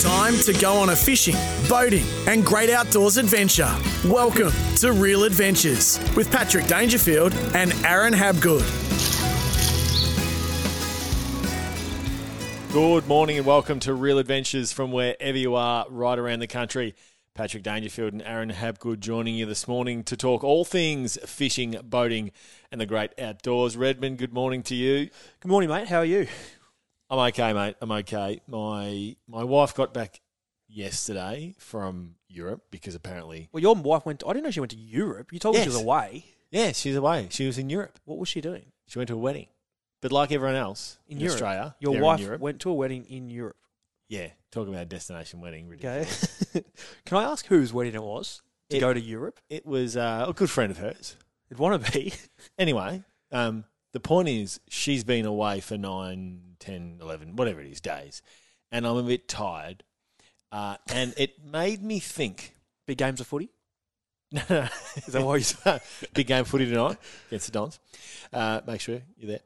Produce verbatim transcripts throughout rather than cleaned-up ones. It's time to go on a fishing, boating and great outdoors adventure. Welcome to Real Adventures with Patrick Dangerfield and Aaron Habgood. Good morning and welcome to Real Adventures from wherever you are right around the country. Patrick Dangerfield and Aaron Habgood joining you this morning to talk all things fishing, boating and the great outdoors. Redmond, good morning to you. Good morning, mate. How are you? I'm okay, mate. I'm okay. My my wife got back yesterday from Europe because apparently... Well, your wife went... To, I didn't know she went to Europe. You told yes. me she was away. Yeah, she's away. She was in Europe. What was she doing? She went to a wedding. But like everyone else in, in Europe, Australia... Your wife went to a wedding in Europe. Yeah, talking about a destination wedding. Ridiculous. Okay. Can I ask whose wedding it was to it, go to Europe? It was uh, a good friend of hers. It'd want to be. Anyway... um. The point is, she's been away for nine, ten, eleven, whatever it is, days. And I'm a bit tired. Uh, and it made me think. Big games of footy? No, no. Is that why you said? Big game of footy tonight against the Dons. Uh, make sure you're there.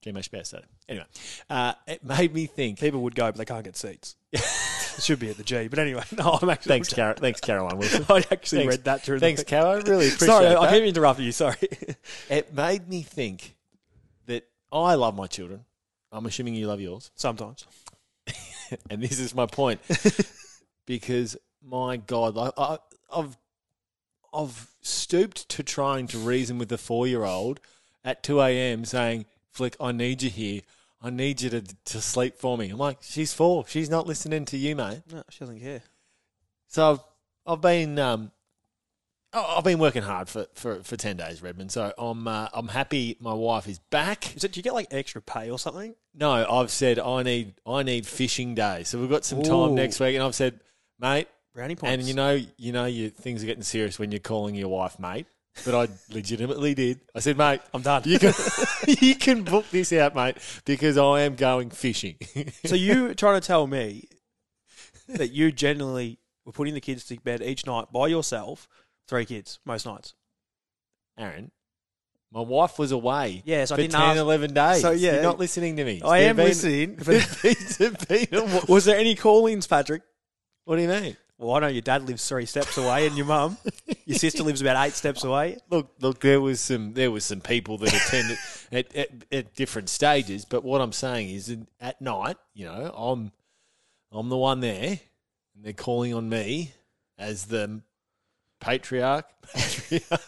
G M H about Saturday. Anyway, uh, it made me think. People would go, but they can't get seats. It should be at the G. But anyway, no, I'm actually. Thanks, Car- thanks Caroline Wilson. I actually thanks, read that through thanks, the. Thanks, Caro. Really appreciate sorry, that. Sorry, I keep interrupting you. Sorry. It made me think. I love my children. I'm assuming you love yours. Sometimes. And this is my point. Because, my God, I, I, I've I've stooped to trying to reason with a four-year-old at two a.m. saying, Flick, I need you here. I need you to, to sleep for me. I'm like, she's four. She's not listening to you, mate. No, she doesn't care. So I've, I've been... Um, I've been working hard for, for, for ten days, Redmond. So I'm uh, I'm happy. My wife is back. Is it? Do you get like extra pay or something? No, I've said I need I need fishing day. So we've got some Ooh. time next week, and I've said, mate, brownie points. And you know, you know, you, things are getting serious when you're calling your wife, mate. But I legitimately did. I said, mate, I'm done. You can you can book this out, mate, because I am going fishing. So you trying to tell me that you generally were putting the kids to bed each night by yourself? Three kids, most nights. Aaron, my wife was away yes, for I didn't ten, ask. eleven days. So, yeah. You're not listening to me. I am been, listening. But was there any call-ins, Patrick? What do you mean? Well, I know your dad lives three steps away and your mum. Your sister lives about eight steps away. Look, look, there was some there was some people that attended at, at, at different stages, but what I'm saying is at night, you know, I'm, I'm the one there and they're calling on me as the... Patriarch. Patriarch.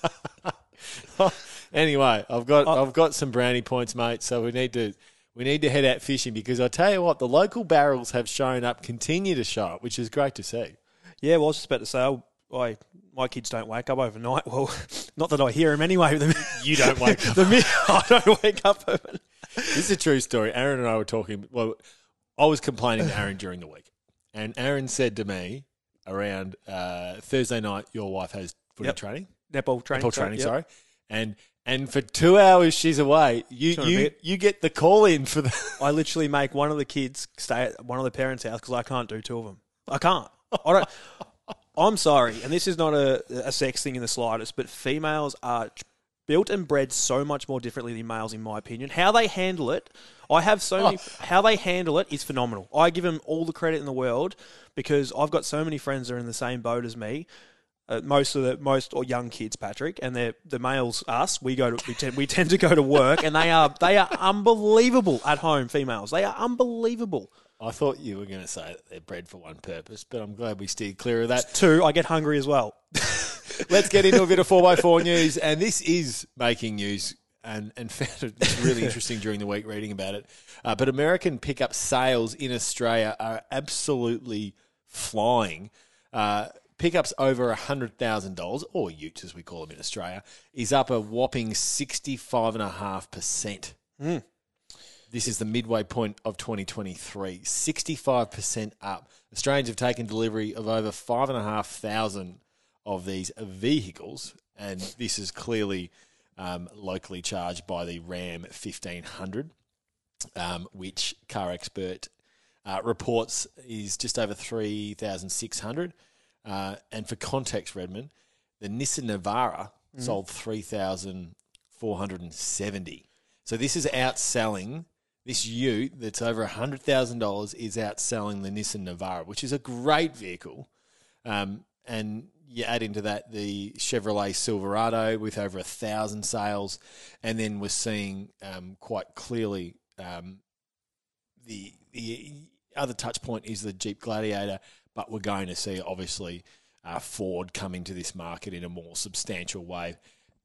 Anyway, I've got oh. I've got some brownie points, mate. So we need to we need to head out fishing because I tell you what, the local barrels have shown up, continue to show up, which is great to see. Yeah, well, I was just about to say, I, I my kids don't wake up overnight. Well, not that I hear them anyway. The, you don't wake up. The, I don't wake up. Overnight. This is a true story. Aaron and I were talking. Well, I was complaining to Aaron during the week, and Aaron said to me. Around uh, Thursday night, your wife has footy yep. training. Netball training. Netball training, yep. sorry. And and for two hours she's away, you you, you get the call in for the... I literally make one of the kids stay at one of the parents' house because I can't do two of them. I can't. I don't... I'm sorry, and this is not a, a sex thing in the slightest, but females are built and bred so much more differently than males, in my opinion. How they handle it, I have so oh. many... How they handle it is phenomenal. I give them all the credit in the world... Because I've got so many friends that are in the same boat as me, uh, most of the most or young kids, Patrick, and the the males, us, we go to we tend we tend to go to work, and they are they are unbelievable at home. Females, they are unbelievable. I thought you were going to say that they're bred for one purpose, but I'm glad we steered clear of that. Two, I get hungry as well. Let's get into a bit of four by four news, and this is making news. And, and found it really interesting during the week reading about it. Uh, but American pickup sales in Australia are absolutely flying. Uh, pickups over one hundred thousand dollars, or utes as we call them in Australia, is up a whopping sixty-five point five percent. Mm. This is the midway point of twenty twenty-three. sixty-five percent up. Australians have taken delivery of over five thousand five hundred of these vehicles, and this is clearly... Um, locally charged by the Ram fifteen hundred, um, which Car Expert uh, reports is just over three thousand six hundred. Uh, and for context, Redmond, the Nissan Navara mm. sold three thousand four hundred seventy. So this is outselling This ute that's over one hundred thousand dollars is outselling the Nissan Navara, which is a great vehicle. Um, and you add into that the Chevrolet Silverado with over one thousand sales. And then we're seeing um, quite clearly um, the, the other touch point is the Jeep Gladiator, but we're going to see, obviously, uh, Ford coming to this market in a more substantial way.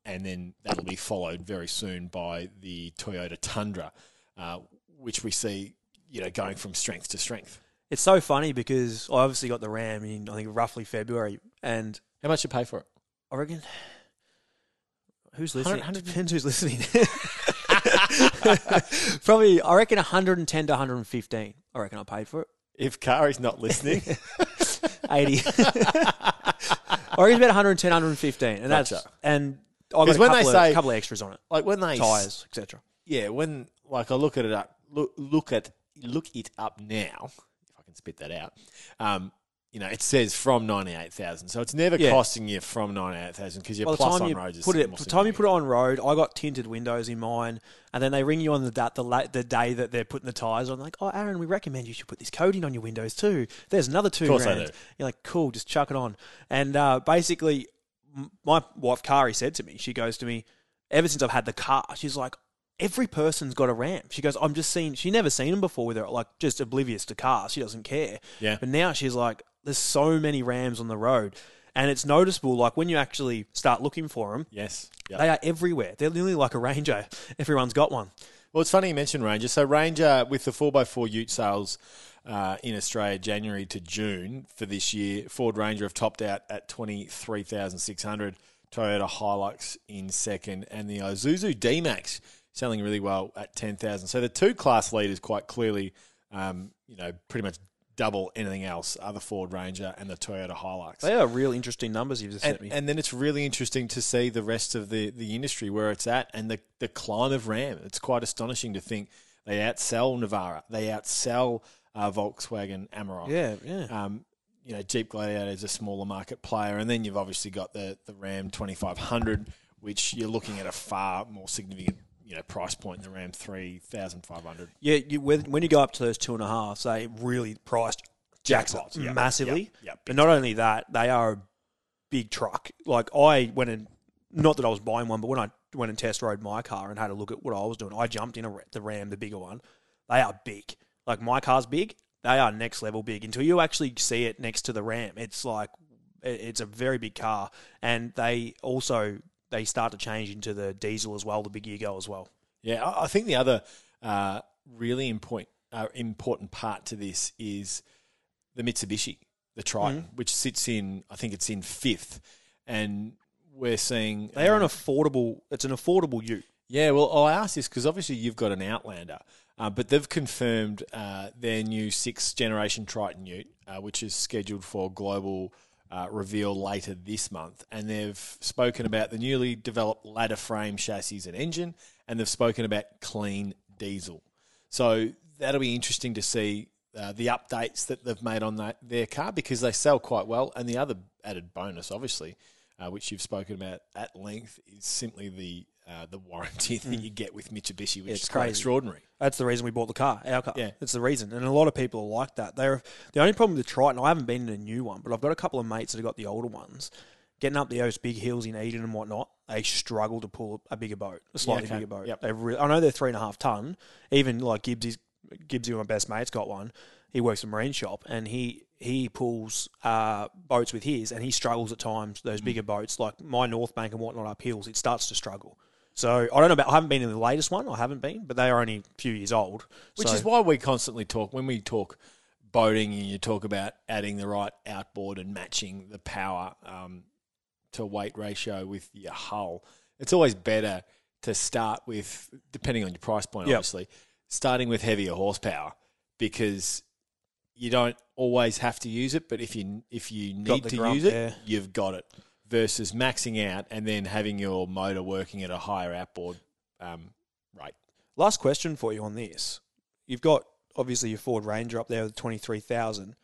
And then that'll be followed very soon by the Toyota Tundra. Uh, which we see, you know, going from strength to strength. It's so funny because I obviously got the Ram in, I think, roughly February. And how much you pay for it? I reckon. Who's listening? one hundred, one hundred Depends who's listening. Probably, I reckon, one hundred ten to one hundred fifteen. I reckon I paid for it. If Kari's not listening, eighty. I reckon about one hundred ten, one hundred fifteen, and that's gotcha. And I got a couple, of, say, couple of extras on it, like when they tires, et cetera. Yeah, when. Like I look at it up, look, look at look it up now. If I can spit that out, um, you know, it says from ninety eight thousand, so it's never yeah. costing you from ninety eight thousand because your well, plus on you road is put it. By the time you put it on road, I got tinted windows in mine, and then they ring you on the the, the, the day that they're putting the tyres on. Like, oh, Aaron, we recommend you should put this coating on your windows too. There's another two grand. You're like, cool, just chuck it on. And uh, basically, my wife Kari said to me, she goes to me, ever since I've had the car, she's like, every person's got a Ram. She goes, I'm just seeing, she never seen them before with her, like just oblivious to cars. She doesn't care. Yeah. But now she's like, there's so many Rams on the road. And it's noticeable, like when you actually start looking for them. Yes. Yep. They are everywhere. They're literally like a Ranger. Everyone's got one. Well, it's funny you mentioned Ranger. So Ranger, with the four by four ute sales uh, in Australia, January to June for this year, Ford Ranger have topped out at twenty-three thousand six hundred dollars. Toyota Hilux in second. And the Isuzu D-Max selling really well at ten thousand. So the two class leaders quite clearly, um, you know, pretty much double anything else are the Ford Ranger and the Toyota Hilux. They are real interesting numbers you've just sent me. And then it's really interesting to see the rest of the, the industry where it's at and the decline of Ram. It's quite astonishing to think they outsell Navara. They outsell uh, Volkswagen Amarok. Yeah, yeah. Um, you know, Jeep Gladiator is a smaller market player. And then you've obviously got the, the Ram twenty-five hundred, which you're looking at a far more significant, you know, price point in the Ram three thousand five hundred. Yeah, you, when you go up to those two and a half, they really priced jackpots yep, massively. Yep, yep, but not time. Only that, they are a big truck. Like I went and, not that I was buying one, but when I went and test rode my car and had a look at what I was doing, I jumped in a, the Ram, the bigger one. They are big. Like my car's big. They are next level big. Until you actually see it next to the Ram, it's like, it's a very big car. And they also, they start to change into the diesel as well, the bigger you go as well. Yeah, I think the other uh, really important uh, important part to this is the Mitsubishi, the Triton, mm-hmm. which sits in, I think it's in fifth, and we're seeing they are uh, an affordable. It's an affordable ute. Yeah, well, I asked this because obviously you've got an Outlander, uh, but they've confirmed uh, their new sixth generation Triton ute, uh, which is scheduled for global Uh, reveal later this month, and they've spoken about the newly developed ladder frame chassis and engine, and they've spoken about clean diesel. So that'll be interesting to see uh, the updates that they've made on that, their car, because they sell quite well. And the other added bonus, obviously, uh, which you've spoken about at length, is simply the uh, the warranty that mm. you get with Mitsubishi, which it's is crazy. Quite extraordinary. That's the reason we bought the car, our car. Yeah. That's the reason. And a lot of people are like that. They're, the only problem with the Triton, I haven't been in a new one, but I've got a couple of mates that have got the older ones. Getting up those big hills in Eden and whatnot, they struggle to pull a bigger boat, a slightly yeah, okay. bigger boat. Yep. They really, I know they're three and a half ton. Even like Gibbsy, Gibbsy, my best mate's got one. He works in a marine shop, and he he pulls uh, boats with his, and he struggles at times, those mm. bigger boats. Like my North Bank and whatnot up hills, it starts to struggle. So I don't know about, I haven't been in the latest one, I haven't been, but they are only a few years old. Which so. Is why we constantly talk, when we talk boating and you talk about adding the right outboard and matching the power um, to weight ratio with your hull, it's always better to start with, depending on your price point obviously, yep. starting with heavier horsepower because you don't always have to use it, but if you, if you need to grump, use it, yeah. you've got it. Versus maxing out and then having your motor working at a higher outboard um, rate. Last question for you on this. You've got, obviously, your Ford Ranger up there with twenty-three thousand,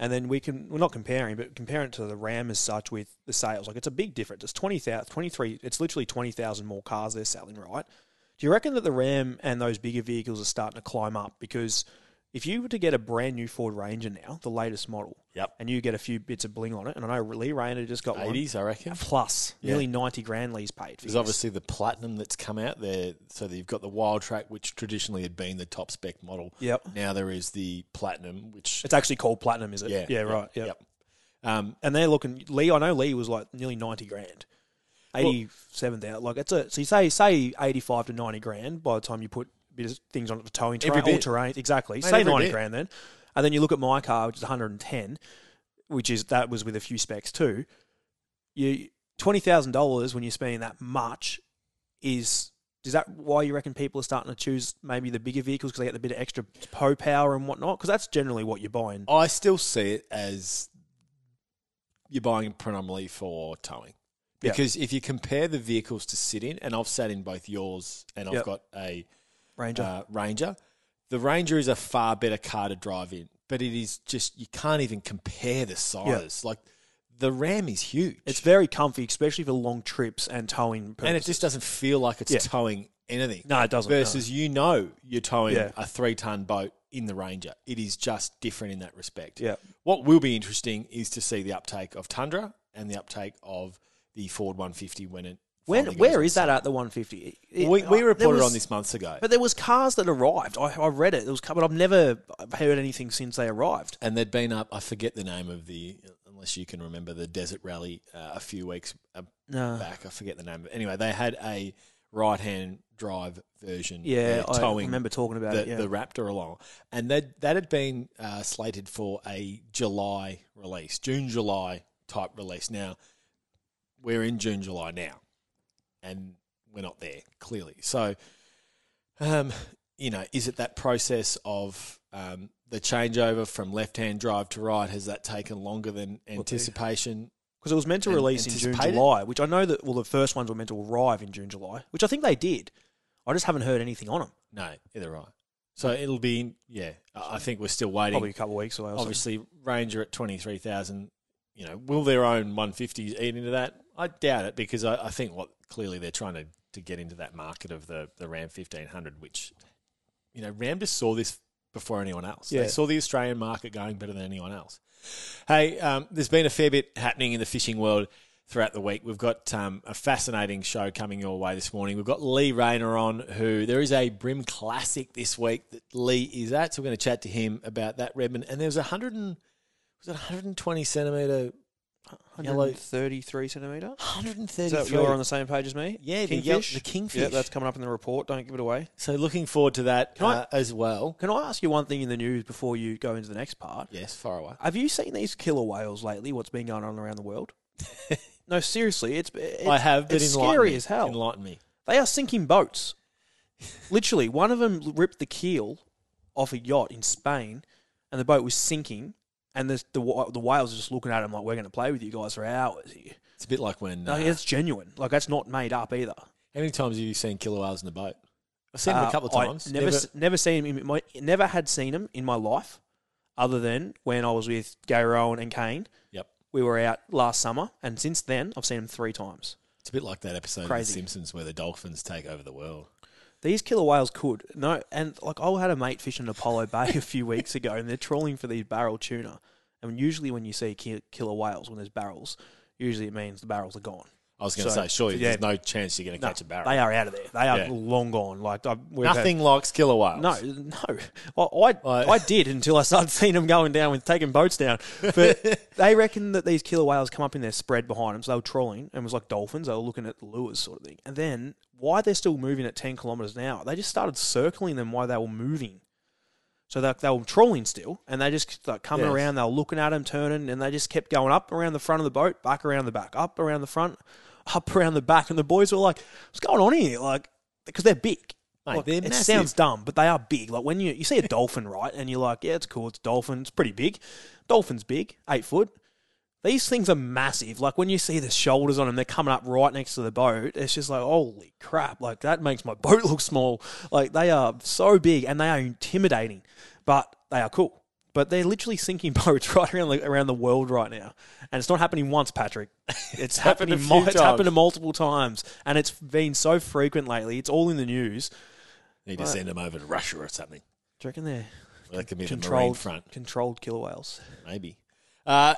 and then we can, we're not comparing, but comparing it to the Ram as such with the sales. Like, it's a big difference. It's twenty thousand, twenty-three, it's literally twenty thousand more cars they're selling, right? Do Do you reckon that the Ram and those bigger vehicles are starting to climb up? Because if you were to get a brand new Ford Ranger now, the latest model, yep, and you get a few bits of bling on it, and I know Lee Rayner just got eighties, one, I reckon, plus yeah. nearly ninety grand Lee's paid. For There's this. obviously the platinum that's come out there, so you've got the Wild Track, which traditionally had been the top spec model. Yep. Now there is the platinum, which it's actually called platinum, is it? Yeah. Yeah. Yep, right. Yep. yep. Um, and they're looking Lee. I know Lee was like nearly ninety grand, eighty-seven thousand. Well, like it's a so you say say eighty-five to ninety grand by the time you put bit of things on it, the towing terrain, all terrain, exactly. Mate, say ninety bit. grand then, and then you look at my car, which is one hundred and ten, which is that was with a few specs too. You twenty thousand dollars when you're spending that much is is that why you reckon people are starting to choose maybe the bigger vehicles because they get the bit of extra tow power and whatnot? Because that's generally what you're buying. I still see it as you're buying predominantly for towing because yep. if you compare the vehicles to sit in, and I've sat in both yours and I've yep. got a Ranger. Uh, Ranger. The Ranger is a far better car to drive in, but it is just, you can't even compare the size. Yeah. Like, the Ram is huge. It's very comfy, especially for long trips and towing purposes. And it just doesn't feel like it's yeah. towing anything. No, it doesn't. Versus no. you know you're towing yeah. a three-ton boat in the Ranger. It is just different in that respect. Yeah. What will be interesting is to see the uptake of Tundra and the uptake of the Ford one fifty when it When, where is that at, the one fifty? It, we we reported was, on this months ago. But there was cars that arrived. I, I read it. It was, but I've never heard anything since they arrived. And they'd been up, I forget the name of the, unless you can remember, the Desert Rally uh, a few weeks no. back. I forget the name. Anyway, they had a right-hand drive version. Yeah, I remember talking about the, it. Yeah. The Raptor along. And that that had been uh, slated for a July release, June-July type release. Now, we're in June-July now. And we're not there, clearly. So, um, you know, is it that process of um, the changeover from left-hand drive to right? Has that taken longer than anticipation? Because it was meant to release in June, July, which I know that, well, the first ones were meant to arrive in June, July, which I think they did. I just haven't heard anything on them. No, either right. So it'll be, yeah, I think we're still waiting. Probably a couple of weeks away. Obviously, Ranger at twenty-three thousand dollars. You know, will their own one fifties eat into that? I doubt it because I, I think what clearly they're trying to, to get into that market of the, the Ram fifteen hundred, which, you know, Ram just saw this before anyone else. Yeah. They saw the Australian market going better than anyone else. Hey, um, there's been a fair bit happening in the fishing world throughout the week. We've got um, a fascinating show coming your way this morning. We've got Lee Rayner on, who there is a Brim Classic this week that Lee is at, so we're going to chat to him about that, Redmond. And there's one hundred and, was it one hundred twenty centimetre... one hundred thirty-three centimetre. one hundred thirty-three. So you're on the same page as me? Yeah, kingfish. The, the kingfish. Yeah, that's coming up in the report. Don't give it away. So looking forward to that uh, I, as well. Can I ask you one thing in the news before you go into the next part? Yes, far away. Have you seen these killer whales lately, what's been going on around the world? No, seriously. It's, it's I have, but it's scary me. as hell. Enlighten me. They are sinking boats. Literally, one of them ripped the keel off a yacht in Spain, and the boat was sinking. And the, the the whales are just looking at him like, we're going to play with you guys for hours here. It's a bit like when... No, uh, it's genuine. Like, that's not made up either. How many times have you seen killer whales in the boat? I've seen uh, them a couple of times. I never, never, never seen him in my, never had seen them in my life, other than when I was with Gary Rowan and Kane. Yep. We were out last summer, and since then, I've seen them three times. It's a bit like that episode Crazy. of The Simpsons where the dolphins take over the world. These killer whales could. No, and like I had a mate fishing in Apollo Bay a few weeks ago, and they're trawling for these barrel tuna. And usually when you see ki killer whales, when there's barrels, usually it means the barrels are gone. I was going to so, say, surely yeah, there's no chance you're going to no, catch a barrel. They are out of there. They are yeah. long gone. Like I, Nothing had, likes killer whales. No, no. Well, I, I, I did until I started seeing them going down with taking boats down. But they reckon that these killer whales come up in their spread behind them, so they were trawling, and it was like dolphins. They were looking at the lures sort of thing. And then... why they're still moving at ten kilometres an hour, they just started circling them while they were moving. So they, they were trawling still, and they just like coming yes. around, they were looking at them, turning, and they just kept going up around the front of the boat, back around the back, up around the front, up around the back. And the boys were like, what's going on here? Like, because they're big. Mate, like, they're it massive. Sounds dumb, but they are big. Like when you, you see a dolphin, right, and you're like, yeah, it's cool, it's a dolphin, it's pretty big. Dolphin's big, eight foot. These things are massive. Like, when you see the shoulders on them, they're coming up right next to the boat. It's just like, holy crap. Like, that makes my boat look small. Like, they are so big, and they are intimidating, but they are cool. But they're literally sinking boats right around the, around the world right now. And it's not happening once, Patrick. It's happened happening mo- It's happened multiple times. And it's been so frequent lately. It's all in the news. Need but, to send them over to Russia or something. Do you reckon they're well, that could be controlled, the marine front. Controlled killer whales? Maybe. Uh,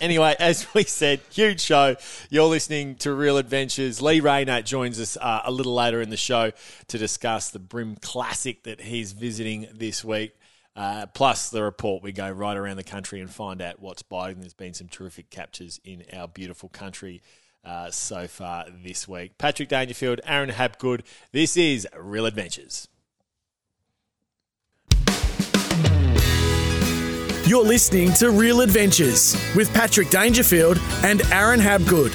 anyway, as we said, huge show. You're listening to Real Adventures. Lee Rayner joins us uh, a little later in the show to discuss the Brim Classic that he's visiting this week. Uh, plus the report, we go right around the country and find out what's biting. There's been some terrific captures in our beautiful country uh, so far this week. Patrick Dangerfield, Aaron Habgood. This is Real Adventures. You're listening to Real Adventures with Patrick Dangerfield and Aaron Habgood.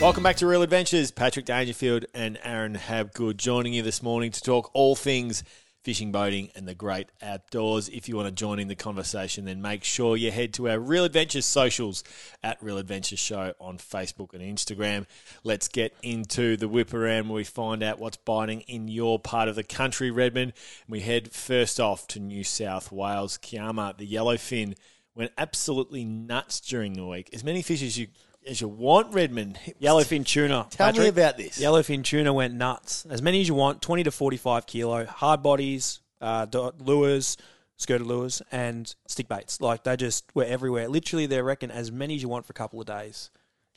Welcome back to Real Adventures. Patrick Dangerfield and Aaron Habgood joining you this morning to talk all things fishing, boating, and the great outdoors. If you want to join in the conversation, then make sure you head to our Real Adventures socials at Real Adventures Show on Facebook and Instagram. Let's get into the whip around where we find out what's biting in your part of the country, Redmond. We head first off to New South Wales. Kiama, the yellowfin, went absolutely nuts during the week. As many fish as you as you want, Redmond. Yellowfin tuna. Tell Patrick, me about this. Yellowfin tuna went nuts. As many as you want, twenty to forty-five kilo, hard bodies, uh, lures, skirted lures, and stick baits. Like, they just were everywhere. Literally, they reckon as many as you want for a couple of days.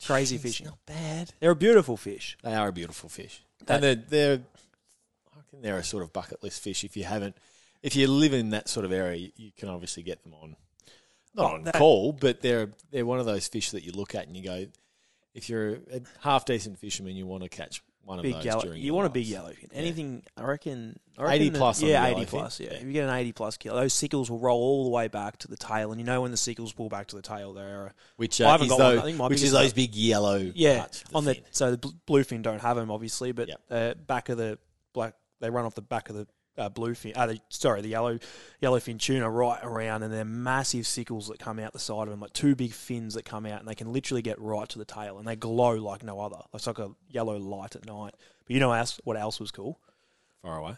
Crazy Jeez, fishing. Not bad. They're a beautiful fish. They are a beautiful fish. That, and they're, they're, I reckon they're a sort of bucket list fish. If you haven't, if you live in that sort of area, you can obviously get them on. Not on that, call, but they're they're one of those fish that you look at and you go, if you're a half-decent fisherman, you want to catch one of those yellow, during You want lives. a big yellowfin. Anything, yeah. I reckon... I reckon eighty-plus on Yeah, eighty-plus, yeah. yeah. If you get an eighty-plus kilo, those sickles will roll all the way back to the tail, and you know when the sickles pull back to the tail, they're... Which, uh, is, those, which is those big yellow yeah, parts the on the, So the bluefin don't have them, obviously, but yep. uh, back of the black... They run off the back of the... Uh, bluefin, uh, the, sorry, the yellow yellowfin tuna right around, and they're massive sickles that come out the side of them, like two big fins that come out, and they can literally get right to the tail, and they glow like no other. It's like a yellow light at night. But you know what else was cool? Far away.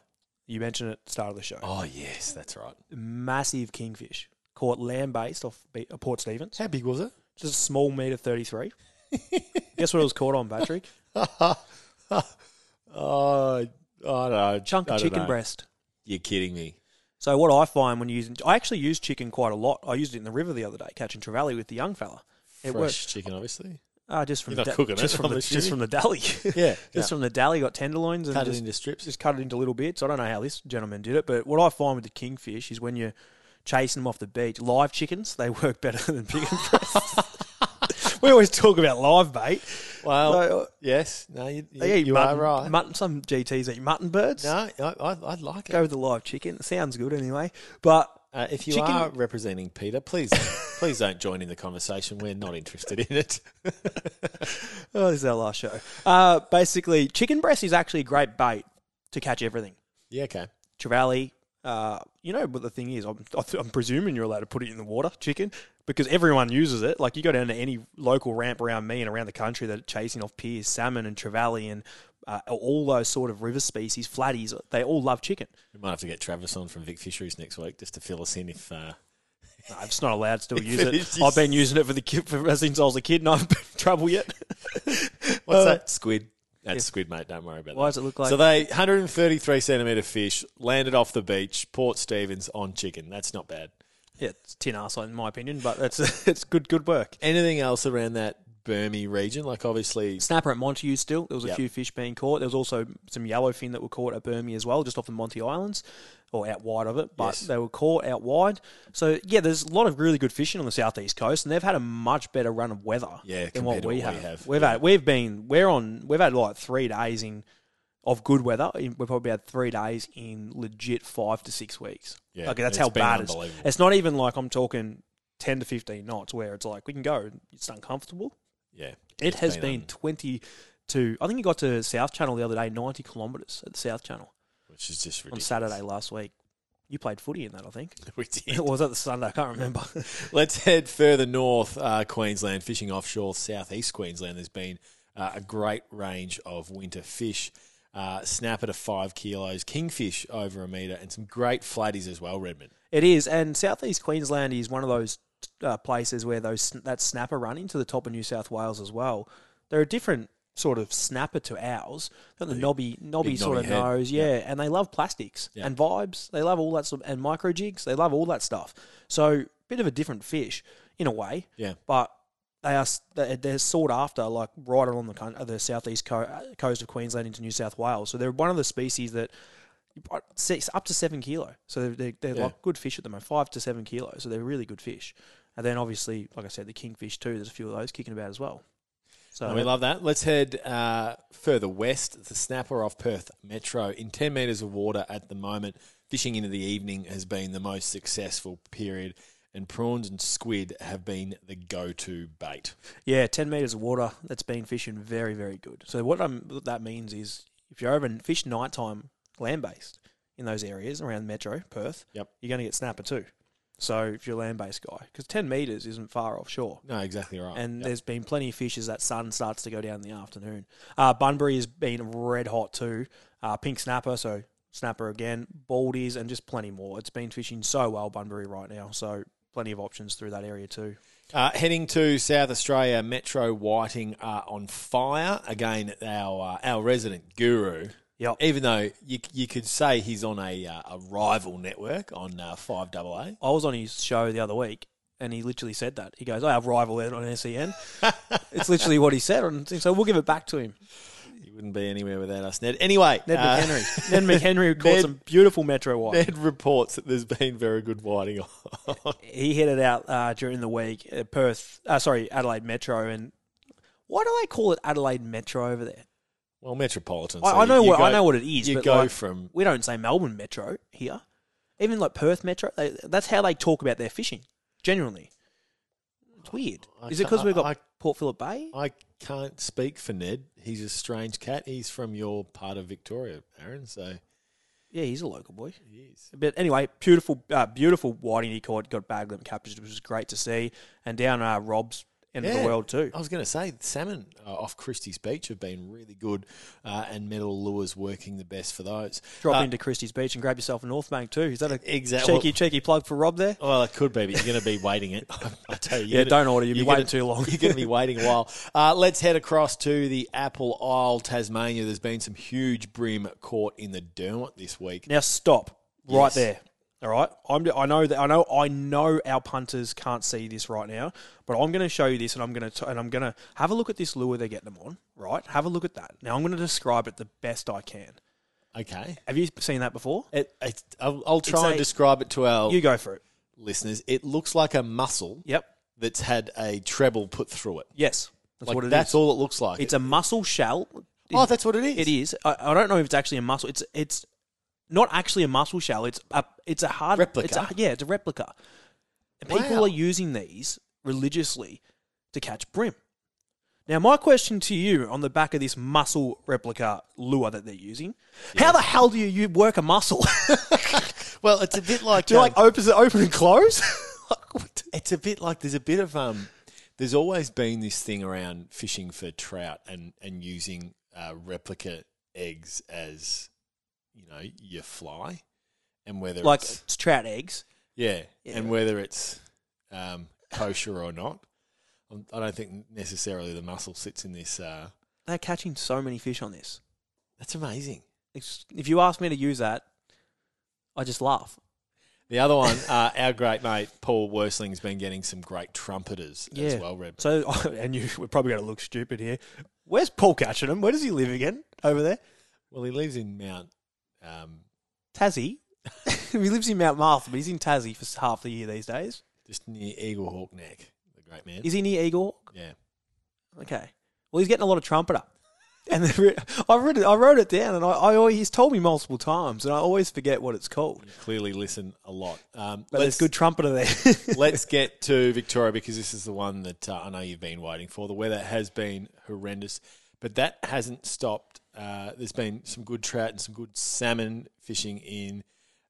You mentioned it at the start of the show. Oh, yes, that's right. Massive kingfish. Caught land-based off Port Stephens. How big was it? Just a small metre thirty-three. Guess what it was caught on, Patrick? oh, Oh, I don't know. Chunk of chicken know. breast. You're kidding me. So what I find when using... I actually use chicken quite a lot. I used it in the river the other day, catching trevally with the young fella. It Fresh worked. chicken, obviously. Uh, just from You're the not da- cooking just it, from the, Just from the dally. Yeah. just yeah. from the dally, got tenderloins. and Cut it just, into strips. Just cut it into little bits. I don't know how this gentleman did it, but what I find with the kingfish is when you're chasing them off the beach, live chickens, they work better than chicken breasts. We always talk about live bait. Well, no, yes. No, you, you, you mutton, are right. Mutton, some G Ts eat mutton birds. No, I, I, I'd like it. Go with the live chicken. It sounds good anyway. But uh, if you chicken... are representing Peter, please please don't join in the conversation. We're not interested in it. Oh, this is our last show. Uh, basically, chicken breast is actually a great bait to catch everything. Yeah, okay. Trevally. Uh, you know, but the thing is, I'm, I'm presuming you're allowed to put it in the water, chicken, because everyone uses it. Like, you go down to any local ramp around me and around the country that are chasing off piers, salmon and trevally and uh, all those sort of river species, flatties, they all love chicken. We might have to get Travis on from Vic Fisheries next week just to fill us in if... Uh... No, I'm just not allowed to still use it. Just... I've been using it for the kid, for, since I was a kid and I haven't been in trouble yet. What's uh, that? Squid. That's squid, mate. Don't worry about that. Why does it look like... So they, one hundred thirty-three centimetre fish, landed off the beach, Port Stephens, on chicken. That's not bad. Yeah, it's tin arse in my opinion, but that's it's good good work. Anything else around that Burmie region? Like, obviously... Snapper at Montague still. There was a yep. few fish being caught. There was also some yellowfin that were caught at Burmie as well, just off the Monty Islands, or out wide of it, but yes. they were caught out wide. So, yeah, there's a lot of really good fishing on the southeast coast, and they've had a much better run of weather yeah, than what we, what have. we have. We've yeah. had, we've been, we're on, we've had like three days in of good weather. We've probably had three days in legit five to six weeks. Yeah, okay, that's how bad it is. It's not even like I'm talking ten to fifteen knots where it's like we can go. It's uncomfortable. Yeah, it has been, been twenty to. I think you got to South Channel the other day, ninety kilometres at the South Channel. Which is just ridiculous. On Saturday last week. You played footy in that, I think. We did. Or was that the Sunday? I can't remember. Let's head further north, uh, Queensland, fishing offshore, southeast Queensland. There's been uh, a great range of winter fish. uh, snapper to five kilos, kingfish over a metre, and some great flatties as well, Redmond. It is, and Southeast Queensland is one of those uh, places where those that snapper run into the top of New South Wales as well. They're a different sort of snapper to ours. Got the knobby, knobby Big sort knobby of head. nose, yeah. Yep. And they love plastics yep. and vibes. They love all that sort of, and micro jigs. They love all that stuff. So bit of a different fish in a way. Yeah. But they are they're sought after like right along the the southeast coast of Queensland into New South Wales. So they're one of the species that six up to seven kilo. So they're they're yeah. like good fish at the moment, five to seven kilos. So they're really good fish. And then obviously, like I said, the kingfish too. There's a few of those kicking about as well. So and we love that. Let's head uh, further west. The snapper off Perth Metro in ten metres of water at the moment. Fishing into the evening has been the most successful period, and prawns and squid have been the go-to bait. Yeah, ten metres of water, that's been fishing very, very good. So what, I'm, what that means is if you're over fish nighttime land-based in those areas around Metro, Perth, yep. you're going to get snapper too. So if you're a land-based guy, because ten metres isn't far offshore. No, exactly right. And yep. there's been plenty of fish as that sun starts to go down in the afternoon. Uh, Bunbury has been red hot too. Uh, pink snapper, so snapper again, baldies, and just plenty more. It's been fishing so well, Bunbury, right now. So plenty of options through that area too. Uh, heading to South Australia, Metro Whiting are on fire. Again, our uh, our resident guru. Yep. Even though you you could say he's on a uh, a rival network on uh, five double A. I was on his show the other week, and he literally said that. He goes, I have rival on S E N. It's literally what he said, on, so we'll give it back to him. He wouldn't be anywhere without us, Ned. Anyway. Ned uh, McHenry. Ned McHenry caught Ned, some beautiful Metro whiting. Ned reports that there's been very good whiting on. He headed out uh, during the week at Perth, uh, sorry, Adelaide Metro, and why do they call it Adelaide Metro over there? Well, metropolitan. So I, I know what go, I know what it is. You but go like, from we don't say Melbourne Metro here, even like Perth Metro. They, that's how they talk about their fishing. Genuinely, it's weird. I is it because we've got I, Port Phillip Bay? I can't speak for Ned. He's a strange cat. He's from your part of Victoria, Aaron. So yeah, he's a local boy. He is. But anyway, beautiful, uh, beautiful whiting he caught. Got bag limit captured, which was great to see. And down uh, Rob's. End yeah, of the world too. I was going to say, salmon uh, off Christie's Beach have been really good uh, and metal lures working the best for those. Drop uh, into Christie's Beach and grab yourself a North Bank too. Is that a exactly, cheeky, well, cheeky plug for Rob there? Well, it could be, but you're going to be waiting it. I tell you. Yeah, gonna, don't order. You'll be waiting gonna, too long. You're going to be waiting a while. Uh, let's head across to the Apple Isle, Tasmania. There's been some huge bream caught in the Derwent this week. Now stop yes. right there. All right, I'm, I know that I know I know our punters can't see this right now, but I'm going to show you this, and I'm going to and I'm going to have a look at this lure they're getting them on. Right, have a look at that. Now I'm going to describe it the best I can. Okay. Have you seen that before? It, it, I'll, I'll try it's and a, describe it to our you go for it listeners. It looks like a mussel. Yep. That's had a treble put through it. Yes, that's like what it that's is. That's all it looks like. It's it, a mussel shell. Oh, that's what it is. It is. I, I don't know if it's actually a mussel. It's it's. Not actually a mussel shell. It's a it's a hard replica. It's a, yeah, it's a replica. And wow. People are using these religiously to catch bream. Now, my question to you on the back of this mussel replica lure that they're using: yeah. How the hell do you, you work a mussel? Well, it's a bit like do you um, like open open and close? It's a bit like there's a bit of um. There's always been this thing around fishing for trout and and using uh, replica eggs as. You know, you fly, and whether like it's, it's trout eggs, yeah, yeah, and whether it's um, kosher or not, I don't think necessarily the mussel sits in this. Uh, They're catching so many fish on this. That's amazing. It's, if you ask me to use that, I just laugh. The other one, uh, our great mate Paul Worsling's been getting some great trumpeters yeah. as well, Reb. So, and you, we're probably going to look stupid here. Where's Paul catching them? Where does he live again? Over there? Well, he lives in Mount. Um, Tassie. He lives in Mount Martha, but he's in Tassie for half the year these days. Just near Eaglehawk Neck, the great man. Is he near Eaglehawk? Yeah. Okay. Well, he's getting a lot of trumpeter. And the, I, read it, I wrote it down, and I, I he's told me multiple times, and I always forget what it's called. You clearly listen a lot. Um, but there's good trumpeter there. Let's get to Victoria, because this is the one that uh, I know you've been waiting for. The weather has been horrendous, but that hasn't stopped. Uh, there's been some good trout and some good salmon fishing in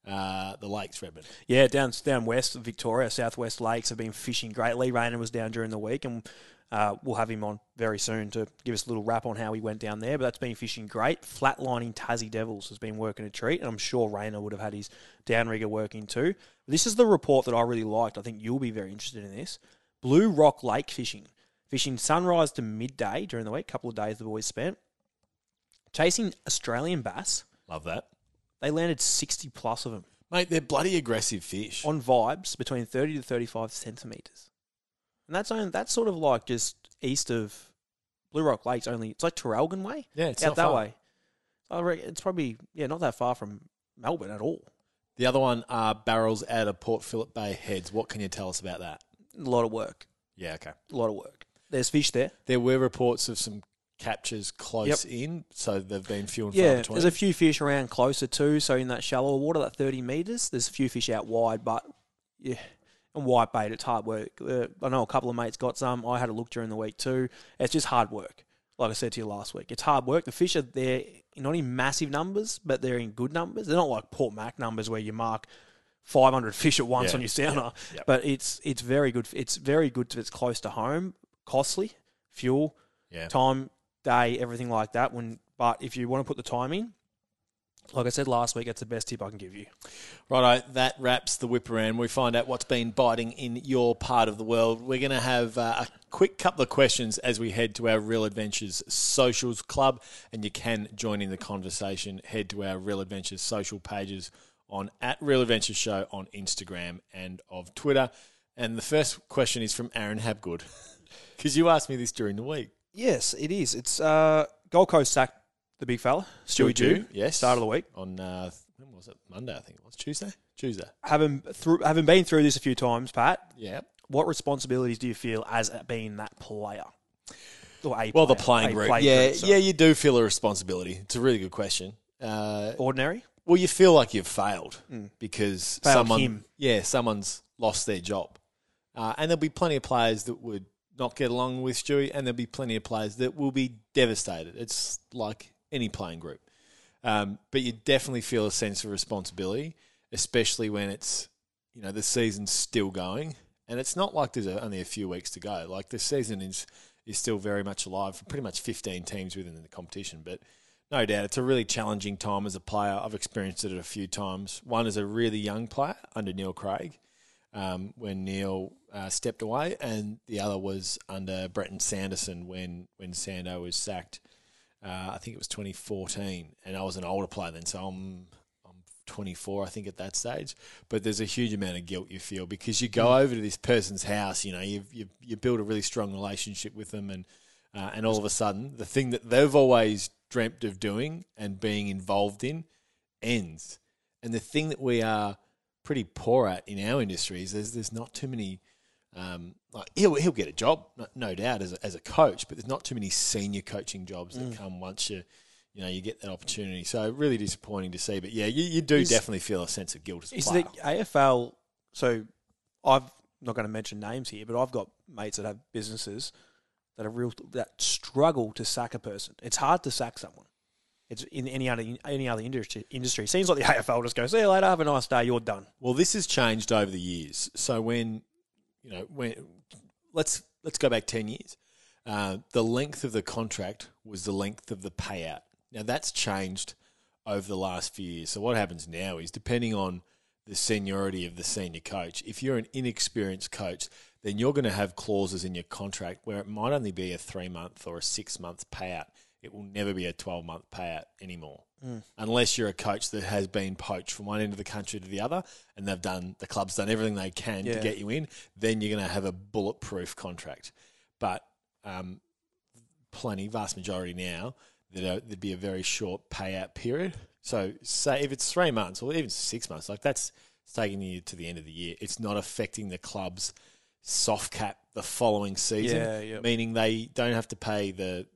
uh, the lakes, Redmond. Yeah, down down west of Victoria, southwest lakes have been fishing great. Lee Rayner was down during the week, and Uh, we'll have him on very soon to give us a little wrap on how he went down there. But that's been fishing great. Flatlining Tassie Devils has been working a treat, and I'm sure Rayner would have had his downrigger working too. This is the report that I really liked. I think you'll be very interested in this. Blue Rock Lake fishing. Fishing sunrise to midday during the week. Couple of days the boys spent. Chasing Australian bass. Love that. They landed sixty plus of them. Mate, they're bloody aggressive fish. On vibes between thirty to thirty-five centimetres. And that's only, that's sort of like just east of Blue Rock Lake's only. It's like Terralgan way. Yeah, it's out not that far. Way. I reckon it's probably, yeah, not that far from Melbourne at all. The other one are barrels out of Port Phillip Bay heads. What can you tell us about that? A lot of work. Yeah, okay. A lot of work. There's fish there. There were reports of some captures close yep. in, so they've been few and yeah, far between. There's a few fish around closer too, so in that shallower water, that thirty metres, there's a few fish out wide, but yeah, and white bait, it's hard work. Uh, I know a couple of mates got some. I had a look during the week too. It's just hard work. Like I said to you last week, it's hard work. The fish are there, not in massive numbers, but they're in good numbers. They're not like Port Mac numbers where you mark five hundred fish at once yeah, on your sounder, yeah, yeah. but it's it's very good. It's very good if it's close to home. Costly, fuel, yeah. time, day, everything like that. When, but if you want to put the time in, like I said last week, that's the best tip I can give you. Righto, that wraps the whip around. We find out what's been biting in your part of the world. We're going to have uh, a quick couple of questions as we head to our Real Adventures Socials Club, and you can join in the conversation. Head to our Real Adventures Social pages on at Real Adventures Show on Instagram and of Twitter. And the first question is from Aaron Habgood. Because you asked me this during the week. Yes, it is. It's uh, Gold Coast sacked the big fella, Stuey Dew. Yes, start of the week on uh, when was it? Monday, I think it was. Tuesday. Tuesday. Having through, having been through this a few times, Pat. Yeah. What responsibilities do you feel as being that player? Or a well, player, the playing group. Play yeah, group, yeah, you do feel a responsibility. It's a really good question. Uh, Ordinary. Well, you feel like you've failed mm. because failed someone, him. yeah, someone's lost their job, uh, and there'll be plenty of players that would not get along with Stewie, and there'll be plenty of players that will be devastated. It's like any playing group. Um, but you definitely feel a sense of responsibility, especially when it's, you know, the season's still going. And it's not like there's a, only a few weeks to go. Like, the season is, is still very much alive for pretty much fifteen teams within the competition. But no doubt, it's a really challenging time as a player. I've experienced it a few times. One as a really young player under Neil Craig, um, when Neil... Uh, stepped away, and the other was under Bretton Sanderson when, when Sando was sacked. Uh, I think it was twenty fourteen, and I was an older player then, so I'm I'm twenty-four, I think, at that stage. But there's a huge amount of guilt you feel because you go over to this person's house, you know, you you you build a really strong relationship with them, and uh, and all of a sudden, the thing that they've always dreamt of doing and being involved in ends. And the thing that we are pretty poor at in our industry is there's there's not too many. Um, like he'll he'll get a job, no, no doubt, as a, as a coach. But there's not too many senior coaching jobs that mm. come once you, you know, you get that opportunity. So really disappointing to see. But yeah, you, you do is, definitely feel a sense of guilt as a player. Is the A F L? So I've not going to mention names here, but I've got mates that have businesses that are real that struggle to sack a person. It's hard to sack someone. It's in any other any other industry. Industry seems like the A F L just goes, see you later, have a nice day, you're done. Well, this has changed over the years. So when You know, when, let's let's go back ten years. Uh, the length of the contract was the length of the payout. Now that's changed over the last few years. So what happens now is, depending on the seniority of the senior coach, if you're an inexperienced coach, then you're going to have clauses in your contract where it might only be a three month or a six month payout. It will never be a twelve month payout anymore, mm. unless you're a coach that has been poached from one end of the country to the other, and they've done the club's done everything they can yeah. to get you in. Then you're going to have a bulletproof contract. But um, plenty, vast majority now, that are, there'd be a very short payout period. So say if it's three months or even six months, like that's it's taking you to the end of the year. It's not affecting the club's soft cap the following season, yeah, yep. meaning they don't have to pay the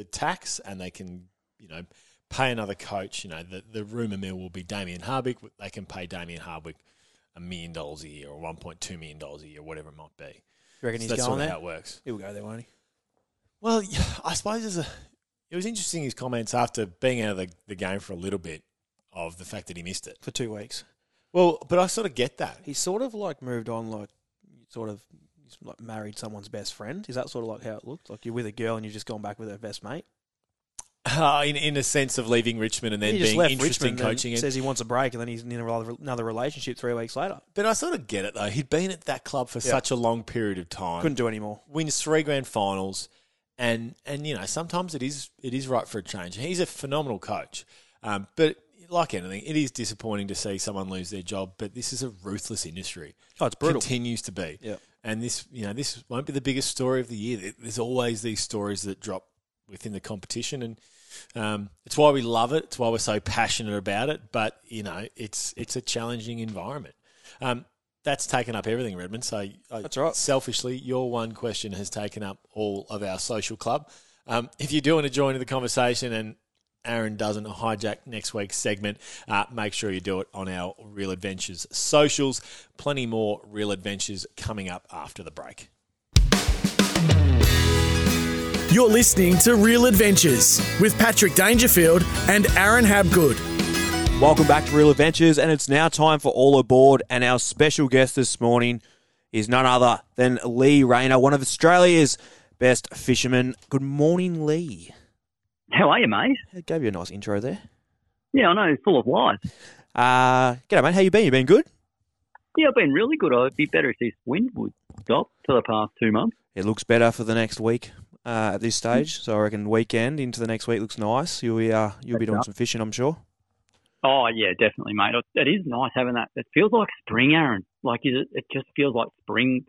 the tax, and they can, you know, pay another coach. You know, the, the rumour mill will be Damien Hardwick. They can pay Damien Hardwick a million dollars a year or one point two million dollars a year, whatever it might be. You reckon so he's that's going sort of there? How it works. He'll go there, won't he? Well, yeah, I suppose there's a, it was interesting, his comments after being out of the, the game for a little bit, of the fact that he missed it. For two weeks. Well, but I sort of get that. He sort of like moved on like sort of he's like married someone's best friend? Is that sort of like how it looked? Like you're with a girl and you've just gone back with her best mate? Uh, in in a sense of leaving Richmond and then he just being left interested Richmond in coaching. And says he wants a break and then he's in another relationship three weeks later. But I sort of get it though. He'd been at that club for yeah. such a long period of time. Couldn't do any more. Wins three grand finals. And, and you know, sometimes it is it is right for a change. He's a phenomenal coach. Um, but like anything, it is disappointing to see someone lose their job, but this is a ruthless industry. Oh, it's brutal. Continues to be. Yeah. And this, you know, this won't be the biggest story of the year. There's always these stories that drop within the competition, and um, it's why we love it. It's why we're so passionate about it. But, you know, it's it's a challenging environment. Um, that's taken up everything, Redmond. So uh, that's right. Selfishly, your one question has taken up all of our social club. Um, if you do want to join the conversation and Aaron doesn't hijack next week's segment, uh, make sure you do it on our Real Adventures socials. Plenty more Real Adventures coming up after the break. You're listening to Real Adventures with Patrick Dangerfield and Aaron Habgood. Welcome back to Real Adventures, and it's now time for All Aboard, and our special guest this morning is none other than Lee Rayner, one of Australia's best fishermen. Good morning, Lee. How are you, mate? I gave you a nice intro there. Yeah, I know, full of life. Uh, g'day, mate. How you been? You been good? Yeah, I've been really good. I'd be better if this wind would stop for the past two months. It looks better for the next week. Uh, at this stage, so I reckon weekend into the next week looks nice. You'll be, uh, you'll be doing some fishing, I'm sure. Oh, yeah, definitely, mate. It is nice having that. It feels like spring, Aaron. Like, it, it just feels like spring,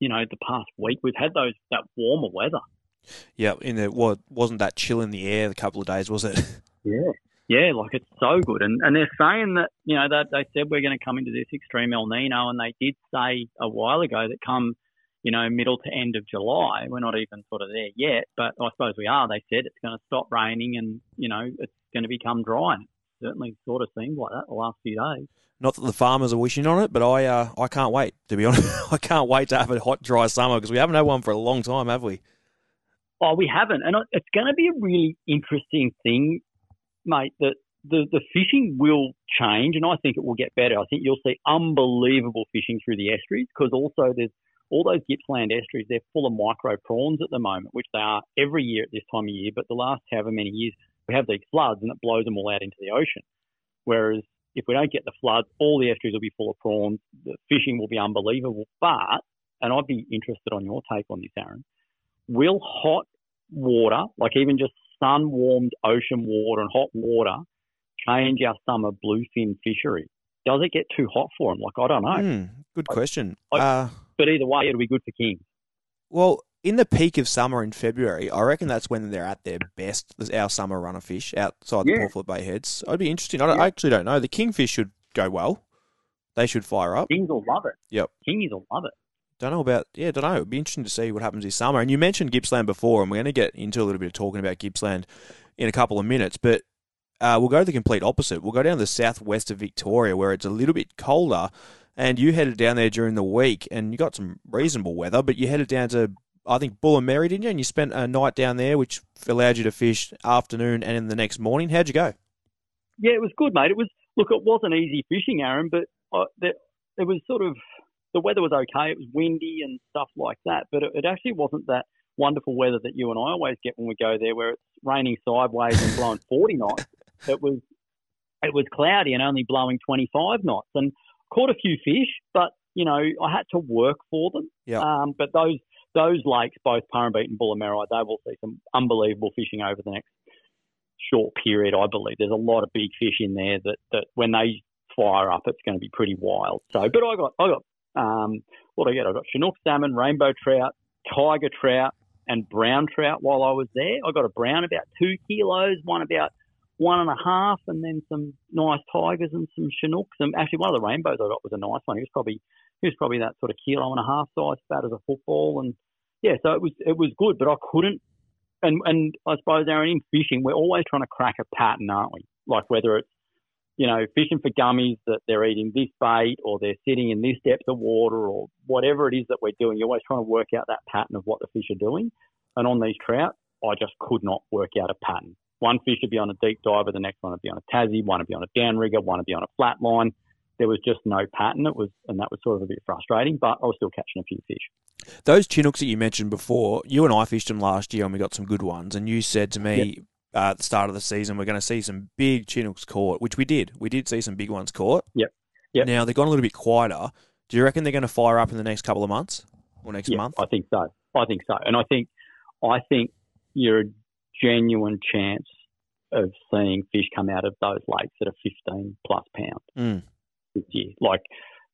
you know, the past week. We've had those that warmer weather. Yeah, and it wasn't that chill in the air a couple of days, was it? Yeah, yeah, like, it's so good. And and they're saying that, you know, that they said we're going to come into this extreme El Nino, and they did say a while ago that come – you know, middle to end of July. We're not even sort of there yet, but I suppose we are. They said it's going to stop raining and, you know, it's going to become dry. And it certainly sort of seemed like that the last few days. Not that the farmers are wishing on it, but I uh, I can't wait, to be honest. I can't wait to have a hot, dry summer because we haven't had one for a long time, have we? Oh, we haven't. And it's going to be a really interesting thing, mate, that the, the fishing will change, and I think it will get better. I think you'll see unbelievable fishing through the estuaries because also there's all those Gippsland estuaries, they're full of micro prawns at the moment, which they are every year at this time of year. But the last however many years, we have these floods and it blows them all out into the ocean. Whereas if we don't get the floods, all the estuaries will be full of prawns. The fishing will be unbelievable. But, and I'd be interested on your take on this, Aaron, will hot water, like even just sun-warmed ocean water and hot water, change our summer bluefin fishery? Does it get too hot for them? Like, I don't know. Mm, good I, question. I, uh... But either way, it'll be good for king. Well, in the peak of summer in February, I reckon that's when they're at their best, our summer runner fish outside yeah. the Port Phillip Bay heads. I'd be interested. I, don't, yeah. I actually don't know. The kingfish should go well. They should fire up. Kings will love it. Yep. Kings will love it. Don't know about, yeah, don't know. It'd be interesting to see what happens this summer. And you mentioned Gippsland before, and we're going to get into a little bit of talking about Gippsland in a couple of minutes. But uh, we'll go the complete opposite. We'll go down to the southwest of Victoria where it's a little bit colder. And you headed down there during the week, and you got some reasonable weather, but you headed down to, I think, Bullen Merri, didn't you? And you spent a night down there, which allowed you to fish afternoon and in the next morning. How'd you go? Yeah, it was good, mate. It was look, it wasn't easy fishing, Aaron, but uh, there, it was sort of the weather was okay. It was windy and stuff like that, but it, it actually wasn't that wonderful weather that you and I always get when we go there, where it's raining sideways and blowing forty knots. It was it was cloudy and only blowing twenty-five knots, and caught a few fish, but, you know, I had to work for them. Yep. Um, but those those lakes, both Burrumbeet and Bullen Merri, they will see some unbelievable fishing over the next short period, I believe. There's a lot of big fish in there that, that when they fire up, it's going to be pretty wild. So, but I got, I got um, what did I get? I got Chinook salmon, rainbow trout, tiger trout, and brown trout while I was there. I got a brown about two kilos, one about one and a half, and then some nice tigers and some Chinooks. And actually, one of the rainbows I got was a nice one. He was probably he was probably that sort of kilo and a half size, about as a football. And yeah, so it was it was good, but I couldn't. And and I suppose, Aaron, in fishing, we're always trying to crack a pattern, aren't we? Like whether it's you know fishing for gummies that they're eating this bait, or they're sitting in this depth of water, or whatever it is that we're doing, you're always trying to work out that pattern of what the fish are doing. And on these trout, I just could not work out a pattern. One fish would be on a deep diver, the next one would be on a Tassie, one would be on a downrigger, one would be on a flat line. there was just no pattern. It was, and that was sort of a bit frustrating, but I was still catching a few fish. Those Chinooks that you mentioned before, you and I fished them last year and we got some good ones. And you said to me yep. uh, at the start of the season, we're going to see some big Chinooks caught, which we did. We did see some big ones caught. Yep. Yep. Now, they've gone a little bit quieter. Do you reckon they're going to fire up in the next couple of months or next yeah, month? I think so. I think so. And I think, I think you're a genuine chance of seeing fish come out of those lakes that are fifteen plus pound mm. this year. Like,